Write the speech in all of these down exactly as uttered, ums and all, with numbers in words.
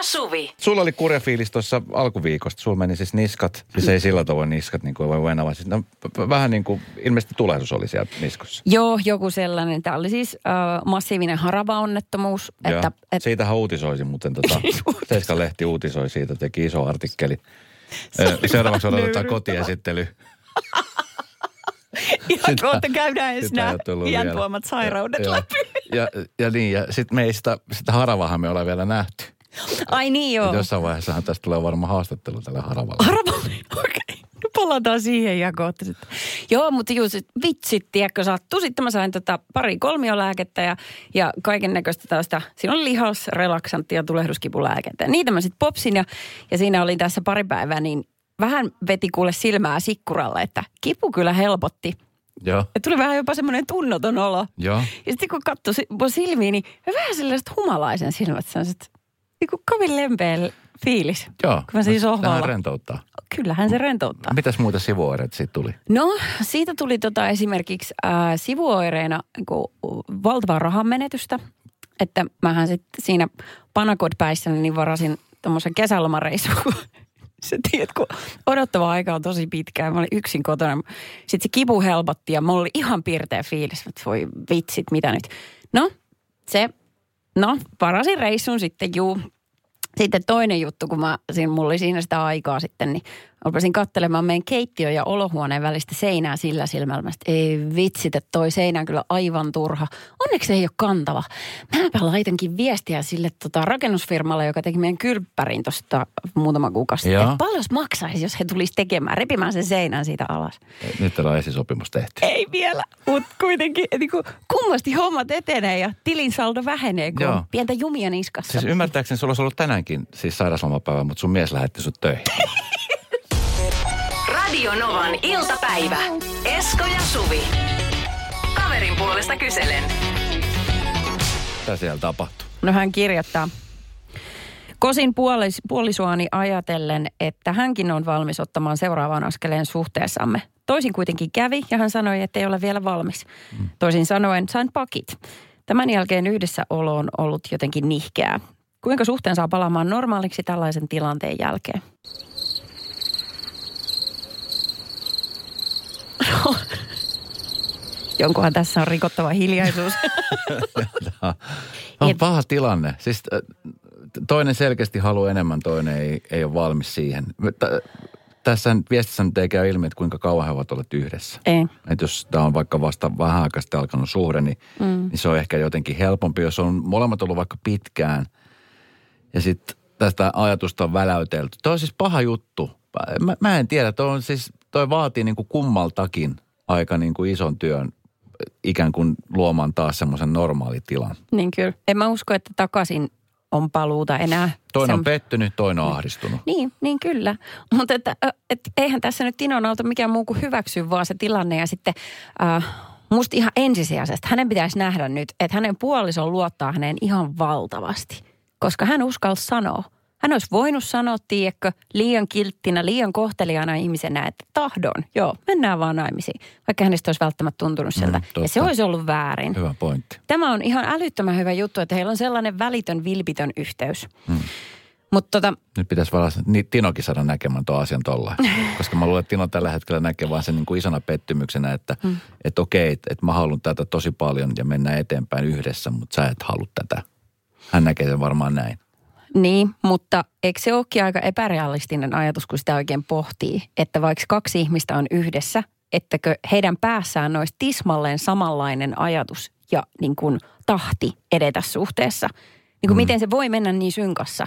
ja Suvi. Sulla oli kurja fiilis tuossa alkuviikosta. Sulla meni siis niskat. Siis ei sillä tavoin niskat, niin kuin voi vain avaa. No, vähän niin kuin ilmeisesti tulehdus oli siellä niskossa. Joo, joku sellainen. Tämä oli siis äh, massiivinen haravaonnettomuus. Että, et... Siitähän uutisoisin muuten. Tota, Teiska-lehti uutisoi siitä, teki iso artikkeli. Seuraavaksi odotetaan kotiesittely. Ihan kohta käydään edes nämä iän tuomat sairaudet ja, läpi. Ja, ja niin, ja sitten me ei sitä, sitä haravahan me ollaan vielä nähty. Ai niin joo. Et jossain vaiheessahan tästä tulee varmaan haastattelu tällä haravalla. Haravalla, okei. Okay. No palataan siihen ja kohta sitten. Joo, mutta juu, sit vitsit, tiedätkö, sattuu. Sitten mä sain tota pari kolmiolääkettä ja, ja kaiken näköistä tällaista. Siinä oli lihas, relaksantti ja tulehduskipulääkettä. Niitä mä sitten popsin ja, ja siinä oli tässä pari päivää niin... Vähän veti kuule silmää sikkuralle, että kipu kyllä helpotti. Joo. Ja tuli vähän jopa semmoinen tunnoton olo. Joo. Ja sitten kun katsoi silmiin, niin vähän sellaiset humalaisen silmät. Sellaiset niin kuin kovin lempeä fiilis. Joo. Kun mä siis sohvalla. Tähän rentouttaa. Kyllähän se rentouttaa. Mitäs muita sivuoireita siitä tuli? No, siitä tuli tota esimerkiksi äh, sivuoireena valtavaa rahanmenetystä. Että mähän sitten siinä panakotpäissäni niin varasin tuommoisen kesälomareissun, se tiedät, kun odottava aika on tosi pitkä. Mä olin yksin kotona. Sitten se kipu helpotti ja mulla oli ihan pirteä fiilis. Mä voi vitsit, mitä nyt. No, se, no, varasin reissun sitten, juu. Sitten toinen juttu, kun mä, siinä, mulla oli siinä sitä aikaa sitten, niin rupesin katselemaan meidän keittiön ja olohuoneen välistä seinää sillä silmällä. Mä sit, ei vitsit, että toi seinä on kyllä aivan turha. Onneksi se ei ole kantava. Mäpä laitankin viestiä sille tota, rakennusfirmalle, joka teki meidän kylppärin tuosta muutama kuukausi sitten. Että paljon maksaisi, jos he tulisi tekemään, repimään sen seinän siitä alas. Nyt täällä on esisopimus tehty. Ei vielä, mutta kuitenkin niin kun, kummasti hommat etenee ja tilinsaldo vähenee, kun on pientä jumia niskassa. Siis ymmärtääkseni sulla olisi ollut tänäänkin siis sairauslomapäivä, mutta sun mies lähetti sut töihin. Radio-Novan iltapäivä. Esko ja Suvi. Kaverin puolesta kyselen. Mitä siellä tapahtuu? No hän kirjoittaa. Kosin puolis, puolisoani ajatellen, että hänkin on valmis ottamaan seuraavan askeleen suhteessamme. Toisin kuitenkin kävi ja hän sanoi, että ei ole vielä valmis. Hmm. Toisin sanoen, sain pakit. Tämän jälkeen yhdessäolo on ollut jotenkin nihkeää. Kuinka suhteen saa palaamaan normaaliksi tällaisen tilanteen jälkeen? No. Jonkohan tässä on rikottava hiljaisuus. Tämä on paha tilanne. Siis toinen selkeästi haluaa enemmän, toinen ei, ei ole valmis siihen. Tässä viestissä nyt ei käy ilmi, että kuinka kauan he ovat olleet yhdessä. Ei. Et jos tämä on vaikka vasta vähän aikaa sitten alkanut suhde, niin, mm. niin se on ehkä jotenkin helpompi. Jos on molemmat ollut vaikka pitkään ja sitten tästä ajatusta on väläytelty. Tämä on siis paha juttu. Mä, mä en tiedä, tuo on siis... Toi vaatii niin kuin kummaltakin aika niin kuin ison työn ikään kuin luomaan taas semmoisen normaalitilan. Niin kyllä. En mä usko, että takaisin on paluuta enää. Toinen on pettynyt, toinen on ahdistunut. Niin, niin kyllä. Mutta että, että eihän tässä nyt Tinon auta mikään muu kuin hyväksyä vaan se tilanne ja sitten... Äh, musta ihan ensisijaisesti. Hänen pitäisi nähdä nyt, että hänen puolison luottaa häneen ihan valtavasti, koska hän uskalsi sanoa. Hän olisi voinut sanoa, tiedätkö, liian kilttinä, liian kohtelijana ihmisenä, että tahdon, joo, mennään vaan naimisiin. Vaikka hänestä olisi välttämättä tuntunut sieltä. Mm, ja se olisi ollut väärin. Hyvä pointti. Tämä on ihan älyttömän hyvä juttu, että heillä on sellainen välitön, vilpitön yhteys. Mm. Mut tota... Nyt pitäisi varastaa, niin Tinokin saada näkemään tuon asian tollaan. Koska mä luulen, että Tino tällä hetkellä näkee vaan sen niin kuin isona pettymyksenä, että mm. et okei, että et mä haluan tätä tosi paljon ja mennään eteenpäin yhdessä, mutta sä et halua tätä. Hän näkee sen varmaan näin. Niin, mutta eikö se olekin aika epärealistinen ajatus, kun sitä oikein pohtii, että vaikka kaksi ihmistä on yhdessä, ettäkö heidän päässään olisi tismalleen samanlainen ajatus ja niin kuin tahti edetä suhteessa. Niin kuin mm. miten se voi mennä niin synkassa.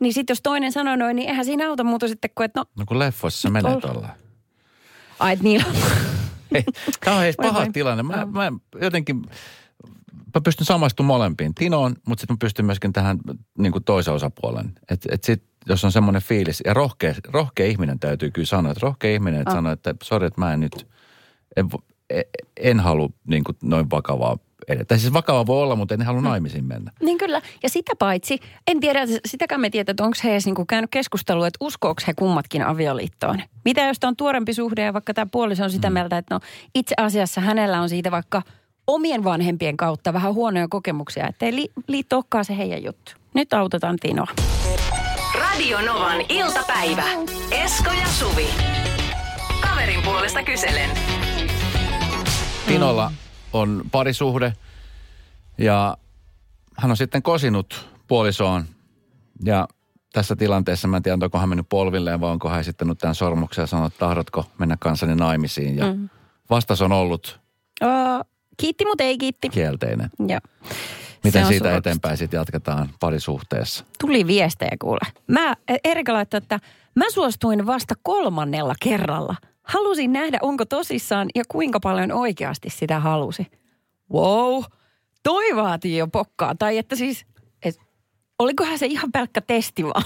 Niin sitten jos toinen sanoo noin, niin eihän siinä auta muuta sitten kuin, että no... No kun leffoissa menee tollaan. Ai, että niillä on... Tämä on edes paha vai, tilanne. Mä, mä jotenkin... Mä pystyn samaistumaan molempiin Tinoon, mutta sitten mä pystyn myöskin tähän niin kuin toisen osapuolen. Että et sitten, jos on semmoinen fiilis, ja rohkea, rohkea ihminen täytyy kyllä sanoa, että rohkea ihminen, että oh. sanoo, että sori, että mä en nyt, en, en halua niin kuin noin vakavaa edetä. Tai siis vakavaa voi olla, mutta en halua naimisiin mennä. Niin kyllä, ja sitä paitsi, en tiedä, sitäkään me tiedä, että onko he edes niin kuin käynyt keskustelua, että uskooko he kummatkin avioliittoon. Mitä jos tämä on tuorempi suhde, ja vaikka tämä puoliso on sitä mm. mieltä, että no itse asiassa hänellä on siitä vaikka... omien vanhempien kautta vähän huonoja kokemuksia, ettei li- liitto olekaan se heidän juttu. Nyt autetaan Tinoa. Radio-Novan iltapäivä. Esko ja Suvi. Kaverin puolesta kyselen. Tinolla on parisuhde ja hän on sitten kosinut puolisoon. Ja tässä tilanteessa mä en tiedä, onko hän mennyt polvilleen vai onko hän esittänyt tämän sormuksen ja sanonut, että tahdotko mennä kanssani naimisiin. Ja mm. vastaus on ollut... Uh, kiitti, mutta ei kiitti. Kielteinen. Joo. Miten siitä surutusta. Eteenpäin sitten jatketaan parisuhteessa? Tuli viestejä kuule. Mä, Erika laittoi, että mä suostuin vasta kolmannella kerralla. Halusin nähdä, onko tosissaan ja kuinka paljon oikeasti sitä halusi. Wow, toi vaatii jo pokkaa. Tai että siis, et, olikohan se ihan pelkkä testi vaan?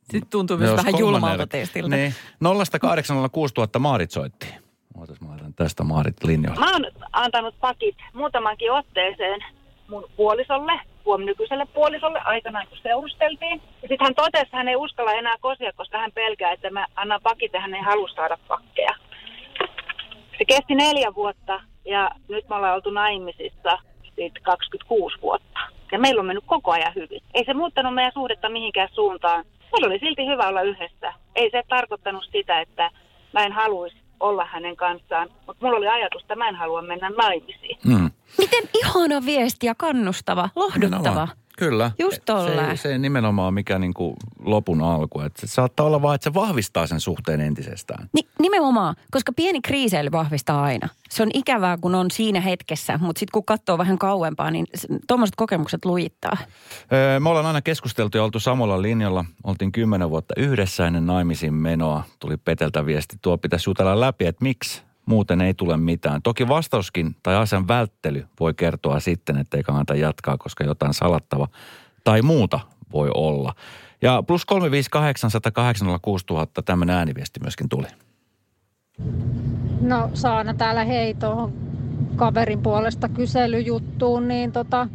Sitten tuntuu myös vähän julmalta testiltä. Niin, nolla kahdeksan nolla kuusi tuhatta maarit soittiin. Ootas, mä laitan tästä maarit linjoille. Mä oon antanut pakit muutamankin otteeseen. Mun puolisolle, huom nykyiselle puolisolle aikanaan, kun seurusteltiin. Ja sitten hän totesi, että hän ei uskalla enää kosia, koska hän pelkää, että mä annan pakit ja hän ei halua saada pakkeja. Se kesti neljä vuotta ja nyt me ollaan oltu naimisissa siitä kaksikymmentäkuusi vuotta. Ja meillä on mennyt koko ajan hyvin. Ei se muuttanut meidän suhdetta mihinkään suuntaan. Meillä oli silti hyvä olla yhdessä. Ei se tarkoittanut sitä, että mä en haluaisi olla hänen kanssaan. Mutta mulla oli ajatus, että mä en halua mennä naimisiin. Mm. Miten ihana viesti ja kannustava, lohduttava. Kyllä. Just tolleen. Se, se ei nimenomaan mikä niinku lopun alku. Et se saattaa olla vaan, että se vahvistaa sen suhteen entisestään. Ni, nimenomaan, koska pieni kriiseily vahvistaa aina. Se on ikävää, kun on siinä hetkessä, mutta sitten kun katsoo vähän kauempaa, niin tuommoiset kokemukset lujittaa. Öö, me ollaan aina keskusteltu ja oltu samalla linjalla. Oltiin kymmenen vuotta yhdessä ennen naimisiin menoa. Tuli Peteltä viesti, tuo pitäisi jutella läpi, että miksi? Muuten ei tule mitään. Toki vastauskin tai asian välttely voi kertoa sitten, ettei kannata jatkaa, koska jotain salattava tai muuta voi olla. Ja plus kolme viisi kahdeksan nolla kahdeksan nolla kuusi tuhatta tämmöinen ääniviesti myöskin tuli. No Saana täällä hei tuohon kaverin puolesta kyselyjuttuun, niin tota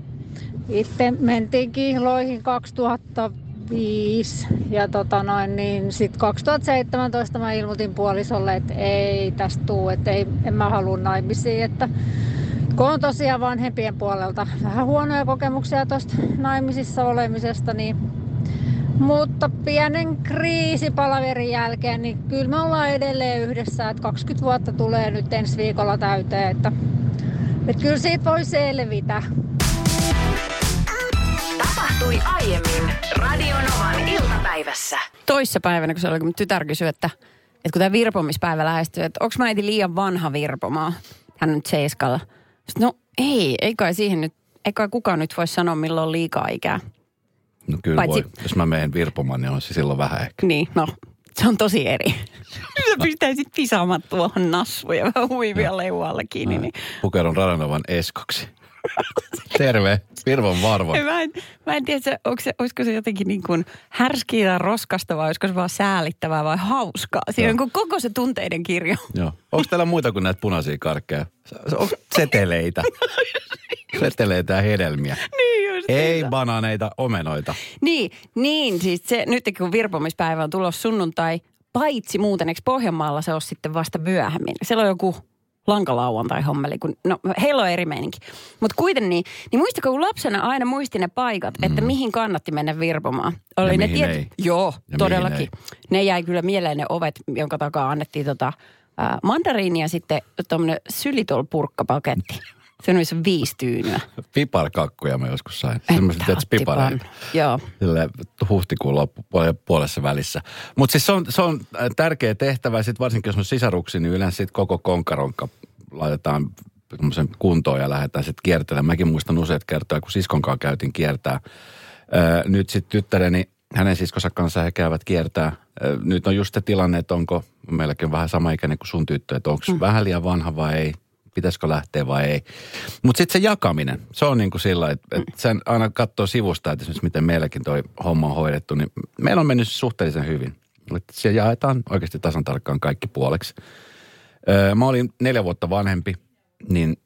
itse mentiin kihloihin kaksituhattaviisi ja tota noin niin sit kaksituhattaseitsemäntoista mä ilmoitin puolisolle, että ei tästä tuu, että ei, en mä halua naimisiin, että kun on tosiaan vanhempien puolelta vähän huonoja kokemuksia tuosta naimisissa olemisesta, niin mutta pienen kriisipalaverin jälkeen, niin kyllä me ollaan edelleen yhdessä, että kaksikymmentä vuotta tulee nyt ensi viikolla täyteen, että, että kyllä siitä voi selvitä. Tapahtui aiemmin Radio-Novan iltapäivässä. Toissapäivänä, kun se oli, kun tytär kysyi, että, että kun tämä virpomispäivä lähestyy, että onko mä äiti liian vanha virpomaa? Hän on nyt seiskalla. Sitten, no ei, ei kai siihen nyt, ei kai kukaan nyt voi sanoa milloin liikaa ikää. No kyllä paitsi... voi. Jos mä menen virpomaan, niin on se silloin vähän ehkä. Niin, no se on tosi eri. Sä pistäisit pisaamaan tuohon nassuun ja vähän huivia leualle kiinni. Niin... Pukeron Radanovan Eskoksi. Terve, Virvon varvo. Mä en, mä en tiedä, se, se, olisiko se jotenkin niin kuin härskiä ja roskasta vai olisiko se vaan säälittävää vai hauskaa. Siinä on koko se tunteiden kirjo. Joo. Onko täällä muita kuin näitä punaisia karkkeja? Onko seteleitä? Seteleitä ja hedelmiä. Niin just. Ei sitä. Bananeita, omenoita. Niin, niin siis se, nyt kun virpomispäivä on tulossa sunnuntai, paitsi muuten, eikö Pohjanmaalla se ole sitten vasta myöhemmin? Siellä on joku... lankalauantai hommeli, kun no heillä on eri meininki. Mutta kuitenkin, niin, niin muistako, kun lapsena aina muisti ne paikat, mm. että mihin kannatti mennä virpomaan. Oli ne tiet... Joo, ja todellakin. Ne jäi kyllä mieleen ne ovet, jonka takaa annettiin tota, äh, mandariinia ja sitten tuommoinen sylitolpurkkapaketti. Se on myös viisi tyynyä. Piparkakkuja mä joskus sain. Semmoiset, että pipareita. Joo. Silleen huhtikuun loppupuolessa välissä. Mutta siis se on, se on tärkeä tehtävä. Sitten varsinkin jos on sisaruksi, niin yleensä sit koko konkaronkka laitetaan semmoisen kuntoon ja lähdetään sitten kiertelemään. Mäkin muistan useat kertaa, kun siskonkaan käytin kiertää. Öö, nyt sitten tyttäreni, hänen siskonsa kanssa he käyvät kiertää. Öö, nyt on just se tilanne, että onko, meilläkin on vähän sama ikäinen kuin sun tyttö, että onko mm. vähän liian vanha vai ei. Pitäisikö lähteä vai ei. Mutta sitten se jakaminen, se on niin kuin sillä, että et sen aina katsoo sivusta, että esimerkiksi miten meilläkin toi homma on hoidettu, niin meillä on mennyt suhteellisen hyvin. Että siellä jaetaan oikeasti tasan tarkkaan kaikki puoleksi. Öö, mä olin neljä vuotta vanhempi, niin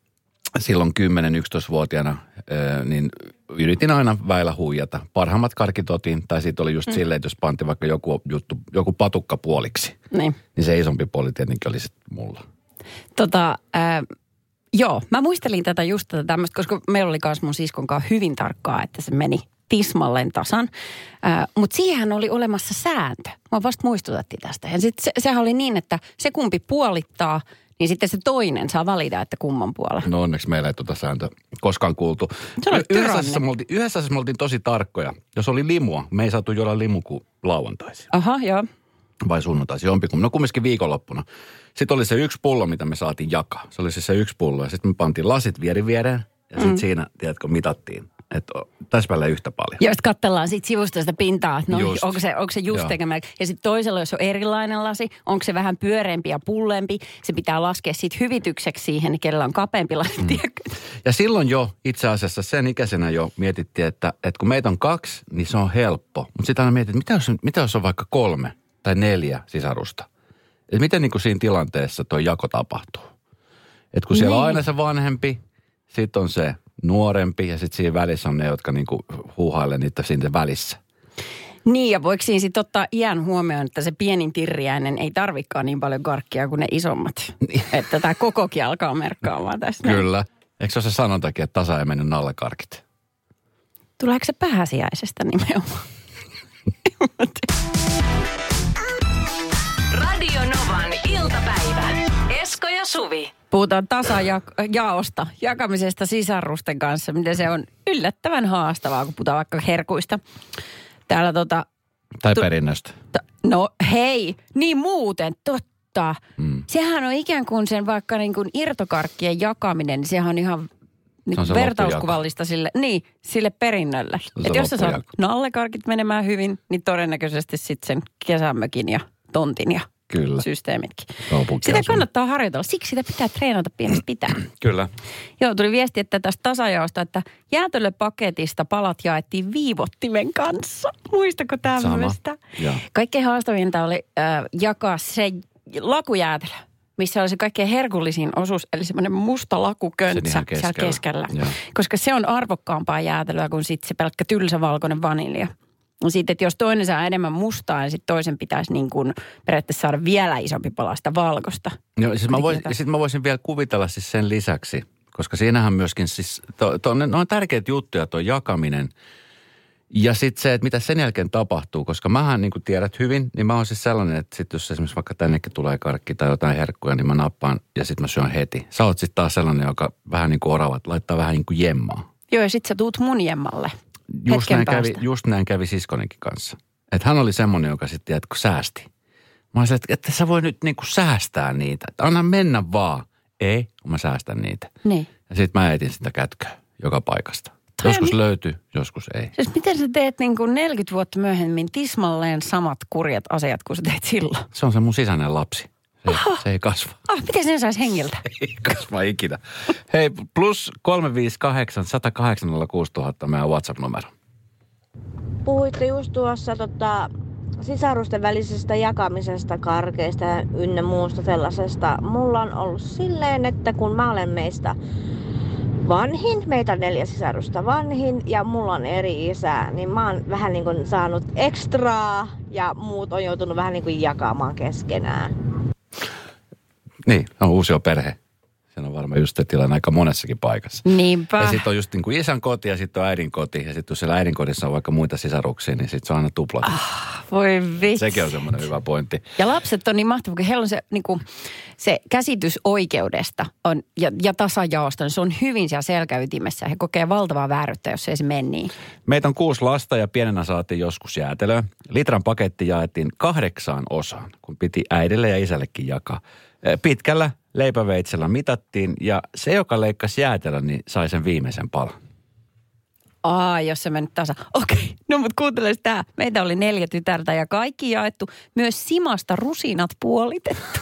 silloin kymmenen yksitoista-vuotiaana, öö, niin yritin aina väillä huijata. Parhaimmat karkit otin, tai siitä oli just mm. silleen, että jos panti vaikka joku, juttu, joku patukka puoliksi, niin. niin se isompi puoli tietenkin oli sitten mulla. Tota, äh, joo, mä muistelin tätä just tätä tämmöistä, koska meillä oli myös mun siskon kanssa hyvin tarkkaa, että se meni tismalleen tasan. Äh, mutta siihen oli olemassa sääntö. Mä vasta muistutettiin tästä. Ja sitten se, sehän oli niin, että se kumpi puolittaa, niin sitten se toinen saa valita, että kumman puolella. No onneksi meillä ei tuota sääntöä koskaan kuultu. Se oli tyranne. Yhdessä asiassa me oltiin tosi tarkkoja. Jos oli limua, me ei saatu jollain limu kuin lauantaisi. Aha, joo. Vai sunnuntaisi, jompikummin. No kumminkin viikonloppuna. Sitten oli se yksi pullo, mitä me saatiin jakaa. Se oli siis se yksi pullo ja sitten me pantiin lasit vierin viereen ja sitten mm. siinä, tiedätkö, mitattiin. Että täsmälleen yhtä paljon. Ja sitten katsellaan siitä sivusta sitä pintaa, että no onko se, onko se just tekemään. Ja sitten toisella, jos on erilainen lasi, onko se vähän pyöreämpi ja pullempi. Se pitää laskea siitä hyvitykseksi siihen, kenellä on kapeampi lasi. Mm. Ja silloin jo itse asiassa sen ikäisenä jo mietittiin, että, että kun meitä on kaksi, niin se on helppo. Mutta sitten aina mietittiin, mitä jos, mitä jos on vaikka kolme tai neljä sisarusta. Että miten niin kuin siinä tilanteessa tuo jako tapahtuu. Että kun siellä niin on aina se vanhempi, sitten on se nuorempi ja sitten siinä välissä on ne, jotka niinku huuhailee niitä siinä välissä. Niin ja voiko siinä sitten ottaa iän huomioon, että se pienin tirriäinen ei tarvikaan niin paljon karkkia kuin ne isommat. Niin. Että tämä kokokin alkaa merkkaamaan tästä. Kyllä. Eikö se ole se sanontakin, että tasa ei mennyt nallakarkit? Tuleeko se pääsiäisestä nimenomaan? Radio-Novan iltapäivä. Esko ja Suvi. Puhutaan tasajaosta, jakamisesta sisarusten kanssa, miten se on yllättävän haastavaa, kun puhutaan vaikka herkuista. Täällä tota... Tai tu- perinnöstä. T- no hei, niin muuten, totta. Mm. Sehän on ikään kuin sen vaikka niin kuin irtokarkkien jakaminen, niin sehän on ihan niin se on vertauskuvallista sille, niin, sille perinnölle. Että jos sä saat nallekarkit menemään hyvin, niin todennäköisesti sitten sen kesämökin ja tontin ja... Kyllä. Systeemitkin. Sitä kannattaa harjoitella. Siksi sitä pitää treenata pienestä pitää. Kyllä. Joo, tuli viesti, että tästä tasajaosta, että jäätelöpaketista palat jaettiin viivottimen kanssa. Muistako tämmöistä? Kaikkein haastavinta oli äh, jakaa se lakujäätelö, missä oli se kaikkein herkullisin osuus, eli semmoinen musta lakuköntsä siellä keskellä. keskellä. Koska se on arvokkaampaa jäätelöä kuin sitten se pelkkä tylsä valkoinen vanilja. Sitten, että jos toinen saa enemmän mustaa, niin sitten toisen pitäisi niin kuin periaatteessa saada vielä isompi pala sitä valkosta. No, siis mä voisin, sit mä voisin vielä kuvitella siis sen lisäksi, koska siinähän myöskin siis, to, to, ne on tärkeitä juttuja tuo jakaminen ja sitten se, että mitä sen jälkeen tapahtuu, koska mähän niin kuin tiedät hyvin, niin mä oon siis sellainen, että sit jos esimerkiksi vaikka tännekin tulee karkki tai jotain herkkuja, niin mä nappaan ja sitten mä syön heti. Sä oot sitten taas sellainen, joka vähän niin kuin oravat, laittaa vähän niin kuin jemmaa. Joo, ja sitten sä tuut mun jemmalle. Just näin, kävi, just näin kävi siskoninkin kanssa. Että hän oli semmoinen, joka sitten tiedätkö, säästi. Mä olisin, että, että sä voi nyt niinku säästää niitä. Että anna mennä vaan. Ei, mä säästän niitä. Niin. Ja sit mä etin sitä kätköä joka paikasta. Toi joskus mi- löytyy, joskus ei. Siis miten sä teet niinku neljäkymmentä vuotta myöhemmin tismalleen samat kurjat asiat, kuin sä teet silloin? Se on se mun sisäinen lapsi. Se, se ei kasva. Ah, miten sen saisi hengiltä? Se ei kasva ikinä. Hei, plus kolme viisi kahdeksan, yksi nolla kahdeksan, nolla kuusi nolla nolla nolla meidän WhatsApp-numero. Puhuitte just tuossa tota, sisarusten välisestä jakamisesta, karkeista ynnä muusta sellaisesta. Mulla on ollut silleen, että kun mä olen meistä vanhin, meitä neljä sisarusta vanhin ja mulla on eri isä, niin mä oon vähän niin kuin saanut ekstraa ja muut on joutunut vähän niin kuin jakamaan keskenään. Niin, on uusio perhe. Se on varmaan just se tilanne aika monessakin paikassa. Niinpä. Ja sitten on just niin kuin isän koti ja sitten on äidin koti. Ja sitten jos siellä äidin kodissa on vaikka muita sisaruksia, niin sitten se on aina tuplata. Ah, voi vitsi. Sekin on semmoinen hyvä pointti. Ja lapset on niin mahtavaa, kun heillä on se, niin kuin, se käsitys oikeudesta on, ja, ja tasajaosta. Niin se on hyvin siellä selkäytimessä. He kokee valtavaa vääryyttä, jos ei se mene niin. Meitä on kuusi lasta ja pienenä saatiin joskus jäätelöä. Litran paketti jaettiin kahdeksaan osaan, kun piti äidille ja isällekin jakaa. Pitkällä leipäveitsellä mitattiin ja se, joka leikkasi jäätelön, niin sai sen viimeisen palan. Aa, jos se meni tasa. Okei, no mutta kuuntele sitä. Meitä oli neljä tytärtä ja kaikki jaettu. Myös simasta rusinat puolitettu.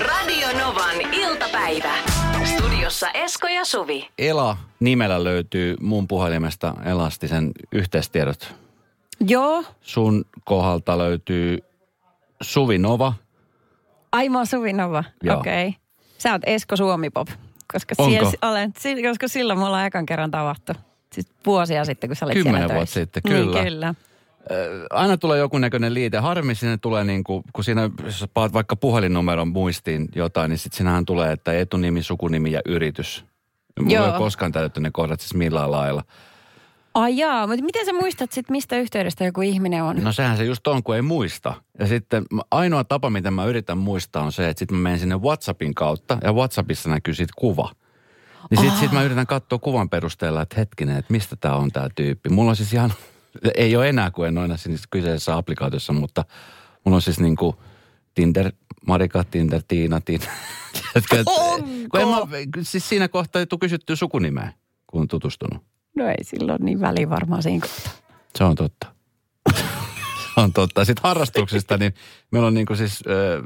Radio Novan iltapäivä. Studiossa Esko ja Suvi. Ela nimellä löytyy mun puhelimesta Elastisen yhteystiedot. Joo. Sun kohdalta löytyy... Suvinova. Ai mä oon Suvinova, okei. Okay. Sä oot Esko Suomipop, koska, olen, koska silloin me ollaan ekan kerran tavattu. Siis vuosia sitten, kun sä olit Kymmenen siellä töissä. Kymmenen vuotta sitten, kyllä. Niin, kyllä. Aina tulee jokunnäköinen liite. Harmi sinne tulee, niin kuin, kun siinä, jos paat vaikka puhelinnumeron muistiin jotain, niin sitten sinähän tulee, että etunimi, sukunimi ja yritys. Mulla Joo. ei koskaan täytetty ne kohdat siis millään lailla. Ai jaa, mutta miten sä muistat sit, mistä yhteydestä joku ihminen on? No sehän se just on, kun ei muista. Ja sitten ainoa tapa, mitä mä yritän muistaa, on se, että sit mä menen sinne WhatsAppin kautta, ja WhatsAppissa näkyy sit kuva. Niin sit, sit mä yritän katsoa kuvan perusteella, että hetkinen, että mistä tää on tää tyyppi. Mulla on siis ihan, ei ole enää, kun en ole enää siis kyseisessä applikaatiossa, mutta mulla on siis niinku Tinder, Marika, Tinder, Tiina, Tiina. Onko? En mä, siis siinä kohtaa ei tule kysyttyä sukunimeä, kun on tutustunut. No ei silloin niin väliä varmaan siinä kohtaa. Se on totta. Se on totta. Sitten harrastuksista, niin meillä on niinku siis, öö,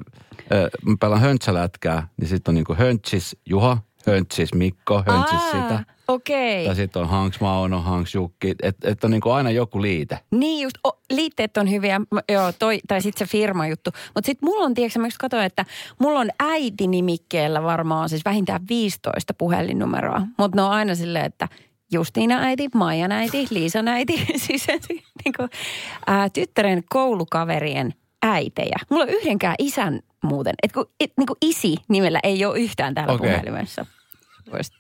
öö, mä pelaan höntsälätkää, niin sitten on niinku höntsis Juha, höntsis Mikko, höntsis Aa, sitä. Okei. Okay. Tai sitten on hanks Mauno, hanks Jukki, että et on niinku aina joku liite. Niin just, o, liitteet on hyviä, mä, joo, toi, tai sitten se firma juttu. Mutta sitten mulla on, tiedätkö, mä just katsoin, että mulla on äitinimikkeellä varmaan siis vähintään viisitoista puhelinnumeroa, mutta ne on aina silleen, että Justiina äiti, Maijan äiti, Liisan äiti, siis niin kuin, ää, tyttären koulukaverien äitejä. Mulla on yhdenkään isän muuten, että kun et, niin isi nimellä ei ole yhtään täällä okay. puhelimessa. Voisi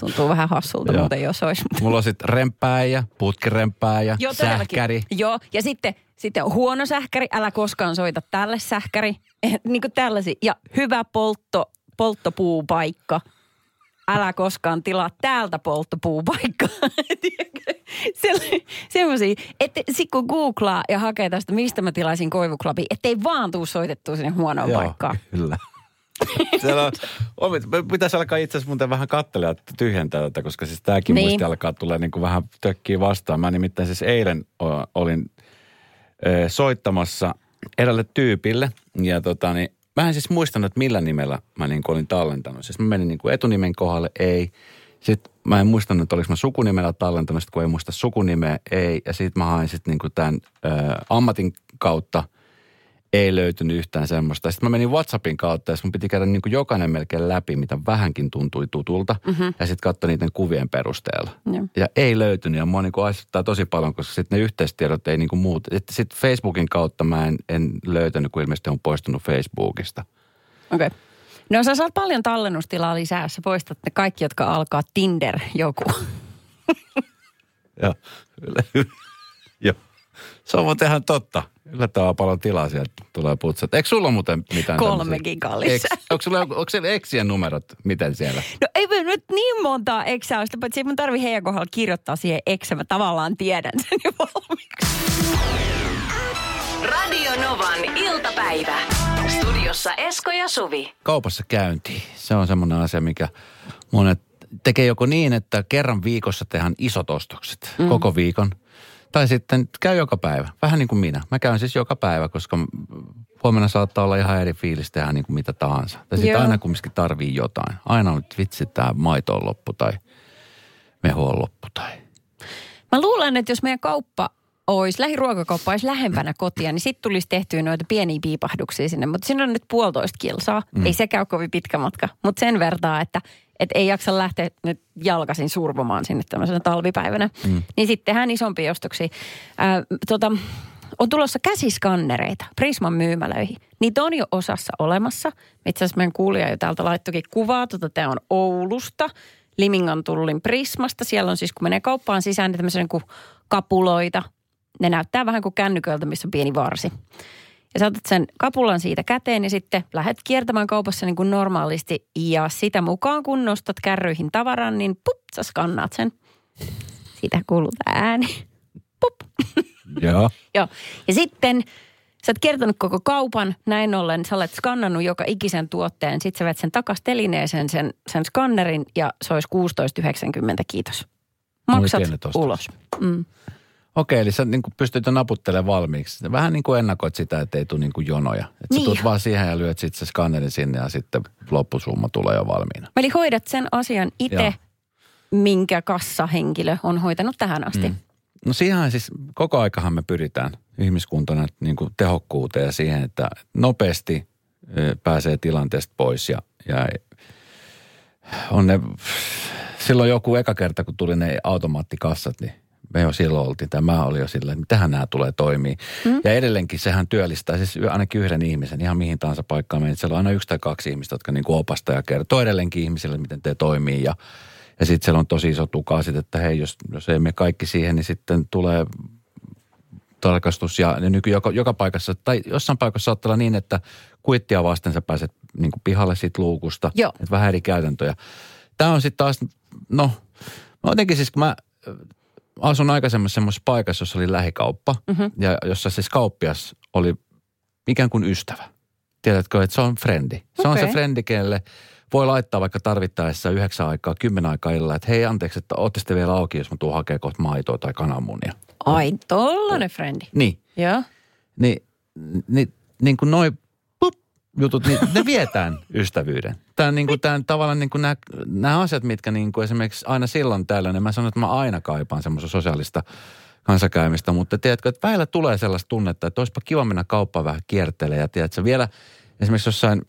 tuntua vähän hassulta, mutta jos olisi. Mulla on sitten remppääjä, putkiremppääjä, jo, sähkäri. Joo, ja sitten, sitten on huono sähkäri, älä koskaan soita tälle sähkäri. Niin kuin tällaisia. Ja hyvä poltto, polttopuupaikka. Älä koskaan tilaa täältä polttopuupaikkaa. Semmoisia, että sit kun googlaa ja hakee tästä, mistä mä tilaisin koivuklapia, ettei vaan tuu soitettua sinne huonoon Joo, paikkaan. Kyllä. On, pitäisi alkaa itse asiassa muuten vähän katsella ja tyhjentää tätä, koska siis tääkin niin. muisti alkaa tulla niin kuin vähän tökkiä vastaan. Mä nimittäin siis eilen olin soittamassa eräälle tyypille ja tota niin, mä en siis muistanut, että millä nimellä mä niin kuin olin tallentanut. Siis mä menin niin kuin etunimen kohdalle, ei. Sitten mä en muistanut, että oliko mä sukunimellä tallentanut, kun ei muista sukunimeä, ei. Ja sitten mä hain sitten niin kuin tämän ö, ammatin kautta, ei löytynyt yhtään semmoista. Sitten mä menin WhatsAppin kautta ja mun piti käydä niin kuin jokainen melkein läpi, mitä vähänkin tuntui tutulta. Mm-hmm. Ja sitten katsoin niiden kuvien perusteella. Mm. Ja ei löytynyt ja mua niin kuin aistuttaa tosi paljon, koska sitten ne yhteistiedot ei niin kuin muuta. Sitten Facebookin kautta mä en, en löytänyt, kun ilmeisesti on poistunut Facebookista. Okei. Okay. No sä saat paljon tallennustilaa lisää, sä poistat ne kaikki, jotka alkaa Tinder joku. Joo, Joo. Se on ihan totta. Yllättävän paljon tilaa sieltä tulee putsata. Eikö sulla muuten mitään? Kolme gigaa lisää. Onko sulla eksien numerot? Miten siellä? No ei nyt niin montaa eksausta, mutta ei mun tarvitse heidän kohdalla kirjoittaa siihen eksä. Mä tavallaan tiedän sen jo valmiiksi. Radio Novan iltapäivä. Studiossa Esko ja Suvi. Kaupassa käynti. Se on semmoinen asia, mikä monet tekee joko niin, että kerran viikossa tehdään isot ostokset mm. koko viikon. Tai sitten käy joka päivä, vähän niin kuin minä. Mä käyn siis joka päivä, koska huomenna saattaa olla ihan eri fiilis tehdä niin kuin mitä tahansa. Tai sitten aina kumminkin tarvii jotain. Aina on, vitsi, tämä maito on loppu tai mehu on loppu tai... Mä luulen, että jos meidän kauppa olisi, lähiruokakauppa olisi lähempänä kotia, niin sitten tulisi tehtyä noita pieniä piipahduksia sinne. Mutta siinä on nyt puolitoista kilsaa. Mm. Ei sekään ole kovin pitkä matka. Mutta sen vertaa, että... Että ei jaksa lähteä nyt jalkaisin survomaan sinne tämmöisenä talvipäivänä. Mm. Niin sitten tehdään isompia ostoksia. Ää, tota, on tulossa käsiskannereita Prisman myymälöihin. Niitä on jo osassa olemassa. Itse asiassa meidän kuulija jo täältä laittokin kuvaa. Tota, tämä on Oulusta, Limingan tullin Prismasta. Siellä on siis, kun menee kauppaan sisään, niin tämmöisiä niin kuin kapuloita. Ne näyttää vähän kuin kännyköltä, missä on pieni varsi. Ja sä otat sen kapulan siitä käteen ja sitten lähdet kiertämään kaupassa niin kuin normaalisti. Ja sitä mukaan, kun nostat kärryihin tavaran, niin pup, sä skannaat sen. Siitä kuuluu ääni. Pup. Joo. Joo. Ja sitten sä oot kiertänyt koko kaupan näin ollen. Sä olet skannannut joka ikisen tuotteen. Sitten sä vet sen takas telineeseen sen, sen skannerin ja se olisi kuusitoista yhdeksänkymmentä. Kiitos. Maksat ulos. Mm. Okei, eli sä niin kuin pystyt jo naputtelemaan valmiiksi. Vähän niin kuin ennakoit sitä, että ei tule niin kuin jonoja. Että niin. Sä tulet vaan siihen ja lyöt sitten se skannerin sinne ja sitten loppusumma tulee jo valmiina. Eli hoidat sen asian itse, minkä kassahenkilö on hoitanut tähän asti. Mm. No siihen siis koko aikahan me pyritään ihmiskuntana niin kuin tehokkuuteen ja siihen, että nopeasti pääsee tilanteesta pois ja, ja on ne, silloin joku eka kerta, kun tuli ne automaattikassat, niin me jo silloin oltiin, tai mä olin jo sillä, että mitähän nämä tulee toimii. Mm. Ja edelleenkin sehän työllistää siis ainakin yhden ihmisen, ihan mihin tahansa paikkaan menet. Siellä on aina yksi tai kaksi ihmistä, jotka niin kuin opastaa ja kertoo edelleenkin ihmisille, miten te toimii. Ja, Ja sitten siellä on tosi iso tuka sitten, että hei, jos, jos ei me kaikki siihen, niin sitten tulee tarkastus. Ja nyky joka, joka paikassa, tai jossain paikassa saattaa olla niin, että kuittia vasten sä pääset niin kuin pihalle siitä luukusta. Joo. Että vähän eri käytäntöjä. Tämä on sitten taas, no, mä jotenkin siis, kun mä asun aikaisemmassa semmoisessa paikassa, jossa oli lähikauppa, mm-hmm. ja jossa siis kauppias oli ikään kuin ystävä. Tiedätkö, että se on frendi. Se okay. on se frendi, kenelle voi laittaa vaikka tarvittaessa yhdeksän aikaa, kymmenen aikaa illalla, että hei anteeksi, että ootte sitten vielä auki, jos mä tuun hakemaan kohta maitoa tai kananmunia. Ai, tollainen frendi. Niin. Joo. Niin, niin, niin kuin noi pup, jutut, niin ne vietään ystävyyden. Tämä niin kuin, tämän, tavallaan niin kuin nämä, nämä asiat, mitkä niin kuin esimerkiksi aina silloin tällöin, niin mä sanon, että mä aina kaipaan semmoista sosiaalista kanssakäymistä, mutta tiedätkö, että väillä tulee sellaista tunnetta, että olisipa kiva mennä kauppaan vähän kiertelemään ja tiedätkö, vielä esimerkiksi jossain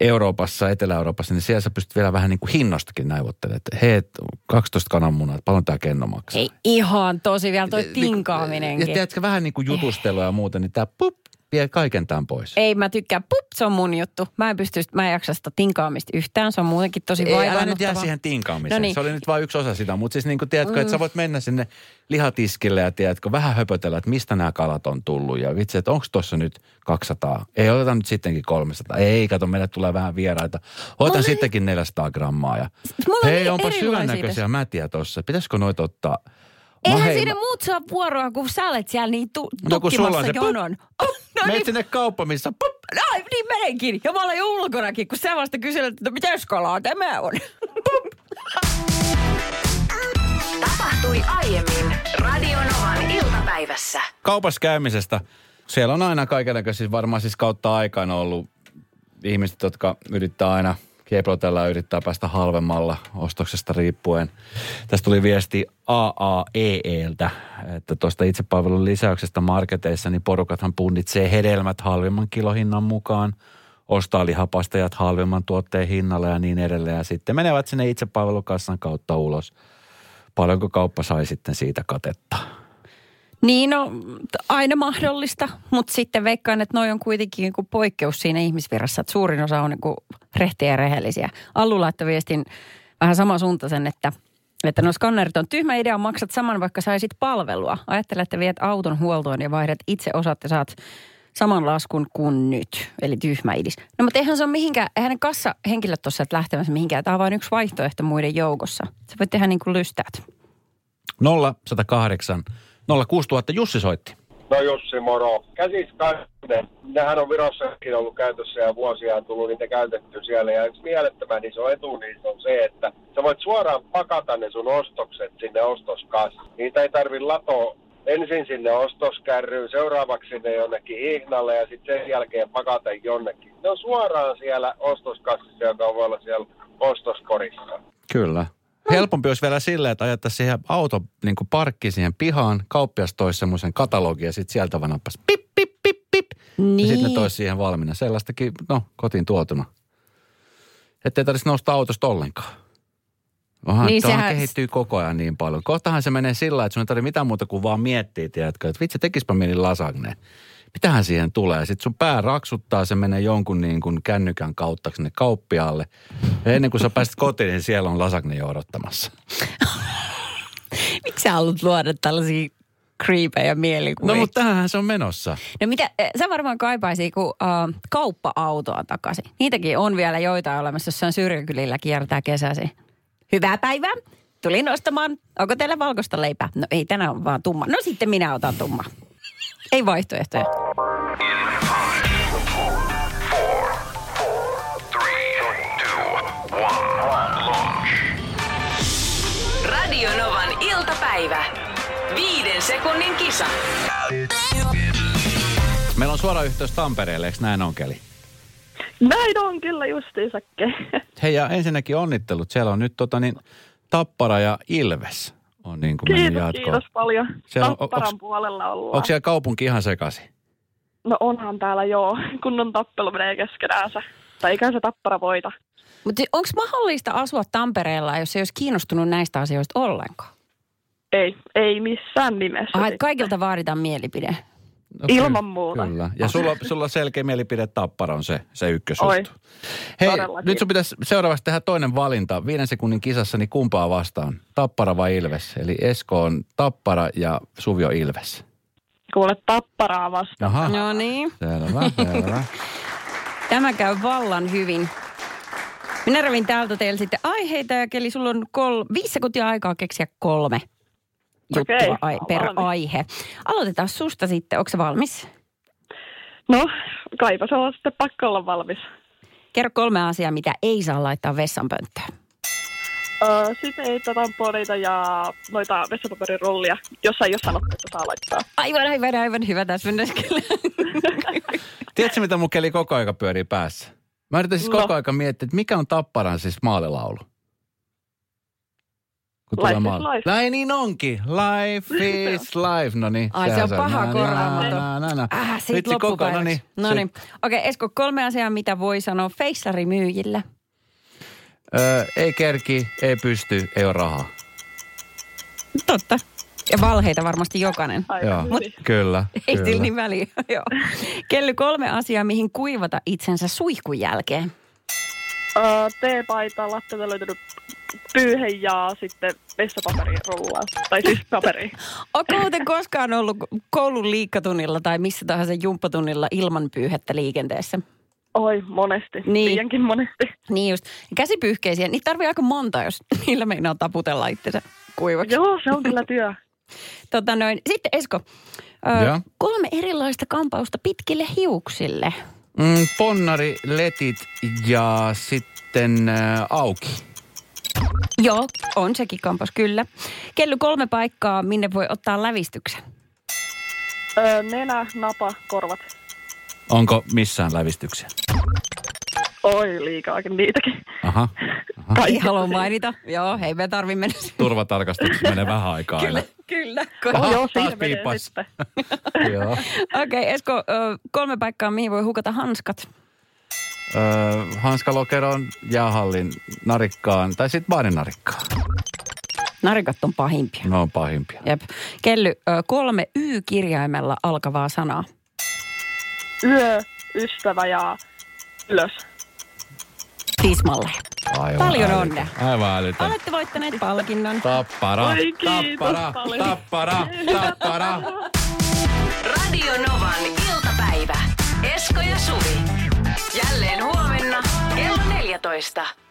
Euroopassa, Etelä-Euroopassa, niin siellä sä pystyt vielä vähän niin kuin hinnostakin näivottelemaan, että hei, kaksitoista kananmunaa, paljon tämä kenno maksaa. Ei ihan tosi, vielä toi tinkaaminenkin. Ja tiedätkö, vähän niin kuin jutustelua ja muuta, niin tämä pup vie kaiken tämän pois. Ei, mä tykkään pup, se on mun juttu. Mä en pysty, mä en jaksa sitä tinkaamista yhtään, se on muutenkin tosi vaivannuttavaa. Ei, älä nyt jää siihen tinkaamiseen, no niin. Se oli nyt vain yksi osa sitä, mutta siis niin kuin tiedätkö, mm. että sä voit mennä sinne lihatiskille ja tiedätkö, vähän höpötellä, että mistä nämä kalat on tullut ja vitsi, että onko tuossa nyt kaksisataa? Ei, oteta nyt sittenkin kolmesataa. Ei, kato, meille tulee vähän vieraita. Otan sittenkin neljäsataa grammaa ja mulla hei, onpa syvännäköisiä mätiä tuossa. Pitäisikö noita ottaa? Eihän hei, siinä muut saa vuoroa, kun sä olet siellä niin tu- tukkimassa no, jonon. Pup, oh, no menet niin, sinne kauppamissa. No niin menenkin. Ja mä olen jo ulkonakin, kun sä vasta kyselet, että mitäs kalaa tämä on. Pup. Tapahtui aiemmin Radio-Novan iltapäivässä. Kaupassa käymisestä. Siellä on aina kaikennäköisiä, varmaan siis kautta aikaan ollut ihmiset, jotka yrittää aina kieplotella ja yrittää päästä halvemmalla ostoksesta riippuen. Tästä tuli viesti A A E E:ltä, että tuosta itsepalvelun lisäyksestä marketeissa, niin porukathan punnitsee hedelmät halvimman kilohinnan mukaan, ostaa lihapastajat halvimman tuotteen hinnalla ja niin edelleen. Ja sitten menevät sinne itsepalvelukassan kautta ulos. Paljonko kauppa sai sitten siitä katetta? Niin, no aina mahdollista, mutta sitten veikkaan, että noi on kuitenkin niin kuin poikkeus siinä ihmisvirrassa, että suurin osa on niin kuin rehtiä ja rehellisiä. Allu laittoi viestin vähän samansuuntaisen, että, että no skannerit on tyhmä idea, maksat saman vaikka saisit palvelua. Ajattele, että viet auton huoltoon ja vaihdat itse osat ja saat saman laskun kuin nyt, eli tyhmä idis. No mutta eihän se ole mihinkään, eihän ne kassahenkilöt tuossa et lähtemässä mihinkään, tämä on vain yksi vaihtoehto muiden joukossa. Sä voit tehdä niin kuin lystäät. nolla yksi nolla kahdeksan nolla kuusi tuhatta Jussi soitti. No Jussi, moro. Käsiskanne. Nehän on Virossakin ollut käytössä ja vuosia on tullut niitä käytetty siellä. Ja yksi mielettömän iso etu niissä on se, että sä voit suoraan pakata ne sun ostokset sinne ostoskassaan. Niitä ei tarvi latoa ensin sinne ostoskärryyn, seuraavaksi sinne jonnekin hihnalle ja sitten sen jälkeen pakata jonnekin. Ne on suoraan siellä ostoskassissa, joka voi olla siellä ostoskorissa. Kyllä. Helpompi olisi vielä silleen, että ajattaisiin siihen auto niin kuin parkkiin siihen pihaan, kauppias toisi semmoisen katalogin ja sitten sieltä vaan nappaisi pip, pip, pip, pip. Niin. Ja sitten ne toisi siihen valmiina. Sellaistakin, no, kotiin tuotuna. Että ei tarvitsisi nousta autosta ollenkaan. Onhan, niin sehän kehittyy koko ajan niin paljon. Kohtahan se menee sillä tavalla, että sun ei tarvitse mitään muuta kuin vaan miettiä, tiedätkö, että vitsi, tekispä mieli lasagne. Mitähän siihen tulee? Sitten sun pää raksuttaa, se menee jonkun niin kuin kännykän kautta sinne kauppiaalle. Ja ennen kuin sä pääsit kotiin, niin siellä on lasagne jo odottamassa. Miksi sä haluat luoda tällaisia creepejä mielikuvia? No mutta tämähän se on menossa. No mitä, sä varmaan kaipaisit kun, äh, kauppa-autoa takaisin. Niitäkin on vielä joitain olemassa, jos se on syrjäkylillä kiertää kesäsi. Hyvää päivää. Tulin ostamaan. Onko teillä valkoista leipää? No ei, tänään on vaan tumma. No sitten minä otan tummaa. Ei vaihtoehtoja. Radio-Novan iltapäivä. Viiden sekunnin kisa. Meillä on suora yhteys Tampereelle, eikö näin on, Keli? Näin on kyllä justiinsakin. Hei ja ensinnäkin onnittelut. Siellä on nyt tota niin, Tappara ja Ilves. On niin kuin kiitos, kiitos paljon. Siellä, Tapparan on, puolella ollaan. Onko siellä kaupunki ihan sekaisin? No onhan täällä joo, kun on tappelu menee keskenäänsä. Tai ikään se Tappara voita. Mutta onko mahdollista asua Tampereella, jos ei olisi kiinnostunut näistä asioista ollenkaan? Ei, ei missään nimessä. Ai, kaikilta vaaditaan mielipide. No, ilman muuta. Kyllä. Ja sulla, sulla selkeä mielipide Tappara on se, se ykkösjuttu. Hei, todellakin. Nyt sun pitäisi seuraavaksi tehdä toinen valinta. Viiden sekunnin kisassa, niin kumpaa vastaan? Tappara vai Ilves? Eli Esko on Tappara ja Suvi on Ilves. Kuule, Tapparaa vastaan. Aha. No niin. Selvä, selvä. Tämä käy vallan hyvin. Minä ravin täältä teille sitten aiheita ja Keli, sulla on kol- viisi sekuntia aikaa keksiä kolme. Juttua okay, ai- per valmis. Aihe. Aloitetaan susta sitten. Onko se valmis? No, kaipa se on sitten pakko olla valmis. Kerro kolme asiaa, mitä ei saa laittaa vessanpönttöön. Öö, siteitä, tamponeita ja noita vessapaperin rullia. Jossain jos sanottu, että saa laittaa. Aivan, aivan, aivan. Hyvä täsmennys kyllä. Tiedätkö, mitä mun Keli koko aika pyörii päässä? Mä yritän siis no. koko aika miettiä, että mikä on Tapparan siis maalilaulu? Life is niin onkin. Life is life. No niin. Ai se on paha korvaamaton. Äh, siitä loppupäiväksi. No niin. Okei, Esko, kolme asiaa, mitä voi sanoa feissarimyyjillä. Öö, ei kerki, ei pysty, ei ole rahaa. Totta. Ja valheita varmasti jokainen. Joo, kyllä. Ei sillä niin väliä. Kelly, kolme asiaa, mihin kuivata itsensä suihkun jälkeen. Teepaita, lattelta löytynyt pyyhe ja sitten vessapaperi rullaa. Tai siis paperi. Onko muuten koskaan ollut koulun liikkatunnilla tai missä tahansa jumppatunnilla ilman pyyhettä liikenteessä? Oi, monesti. Niin. Liiankin monesti. Niin just. Käsipyyhkeisiä, niitä tarvii aika monta, jos niillä meinaa taputella itsensä kuivaksi. Joo, se on kyllä työ. Tota noin. Sitten Esko, ö, kolme erilaista kampausta pitkille hiuksille. Mm, ponnari, letit ja sitten ä, auki. Joo, on sekin kampaus, kyllä. Kelly, kolme paikkaa, minne voi ottaa lävistyksen? Öö, nenä, napa, korvat. Onko missään lävistyksiä? Oi, liikaakin niitäkin. Aha. aha. Ei halua mainita. Joo, hei, me tarvii mennä. Turvatarkastuksessa menee vähän aikaa. Kyllä, kyllä. Aha, joo, taas piipas. Okei, okay, Esko, kolme paikkaa, mihin voi hukata hanskat? Öö, hanskalokeron, jäähallin, narikkaan tai sitten baarin narikkaan. Narikat on pahimpia. No on pahimpia. Jep. Kelly, kolme Y-kirjaimella alkavaa sanaa. Yö, ystävä ja ylös. Tismalle. Aivan paljon älytön. Onnea. Aivan älytön. Olette voittaneet palkinnon. Tappara, Ai, tappara, paljon. tappara, tappara. Radio Novan iltapäivä. Esko ja Suvi. Jälleen huomenna kello neljätoista.